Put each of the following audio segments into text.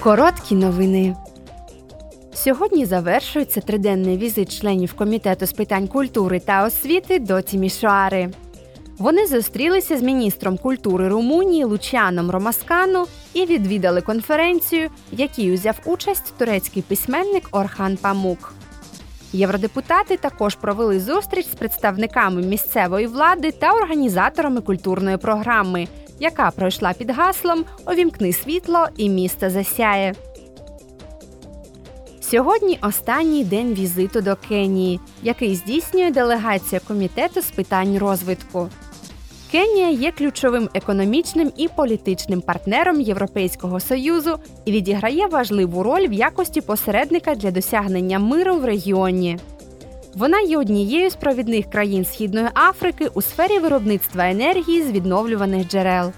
Короткі новини. Сьогодні завершується триденний візит членів Комітету з питань культури та освіти до Тімішоари. Вони зустрілися з міністром культури Румунії Лучаном Ромаскану і відвідали конференцію, в якій узяв участь турецький письменник Орхан Памук. Євродепутати також провели зустріч з представниками місцевої влади та організаторами культурної програми, яка пройшла під гаслом «Увімкни світло і місто засяє». Сьогодні останній день візиту до Кенії, який здійснює делегація Комітету з питань розвитку. Кенія є ключовим економічним і політичним партнером Європейського Союзу і відіграє важливу роль в якості посередника для досягнення миру в регіоні. Вона є однією з провідних країн Східної Африки у сфері виробництва енергії з відновлюваних джерел.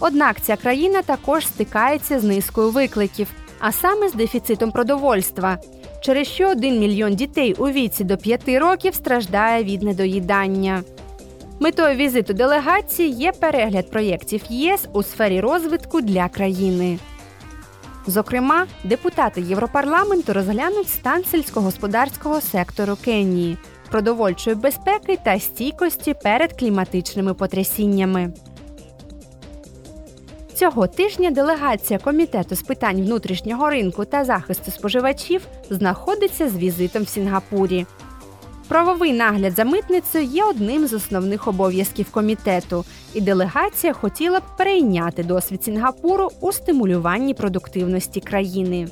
Однак ця країна також стикається з низкою викликів, а саме з дефіцитом продовольства, через що 1 мільйон дітей у віці до 5 років страждає від недоїдання. Метою візиту делегації є перегляд проєктів ЄС у сфері розвитку для країни. Зокрема, депутати Європарламенту розглянуть стан сільськогосподарського сектору Кенії, продовольчої безпеки та стійкості перед кліматичними потрясіннями. Цього тижня делегація Комітету з питань внутрішнього ринку та захисту споживачів знаходиться з візитом в Сінгапурі. Правовий нагляд за митницею є одним з основних обов'язків комітету, і делегація хотіла б перейняти досвід Сінгапуру у стимулюванні продуктивності країни.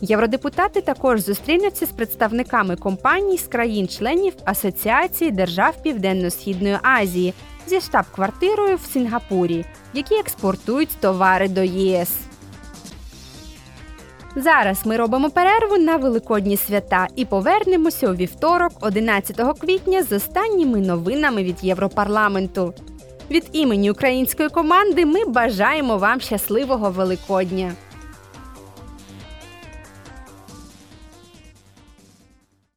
Євродепутати також зустрінуться з представниками компаній з країн-членів Асоціації держав Південно-Східної Азії зі штаб-квартирою в Сінгапурі, які експортують товари до ЄС. Зараз ми робимо перерву на Великодні свята і повернемося у вівторок, 11 квітня, з останніми новинами від Європарламенту. Від імені української команди ми бажаємо вам щасливого Великодня!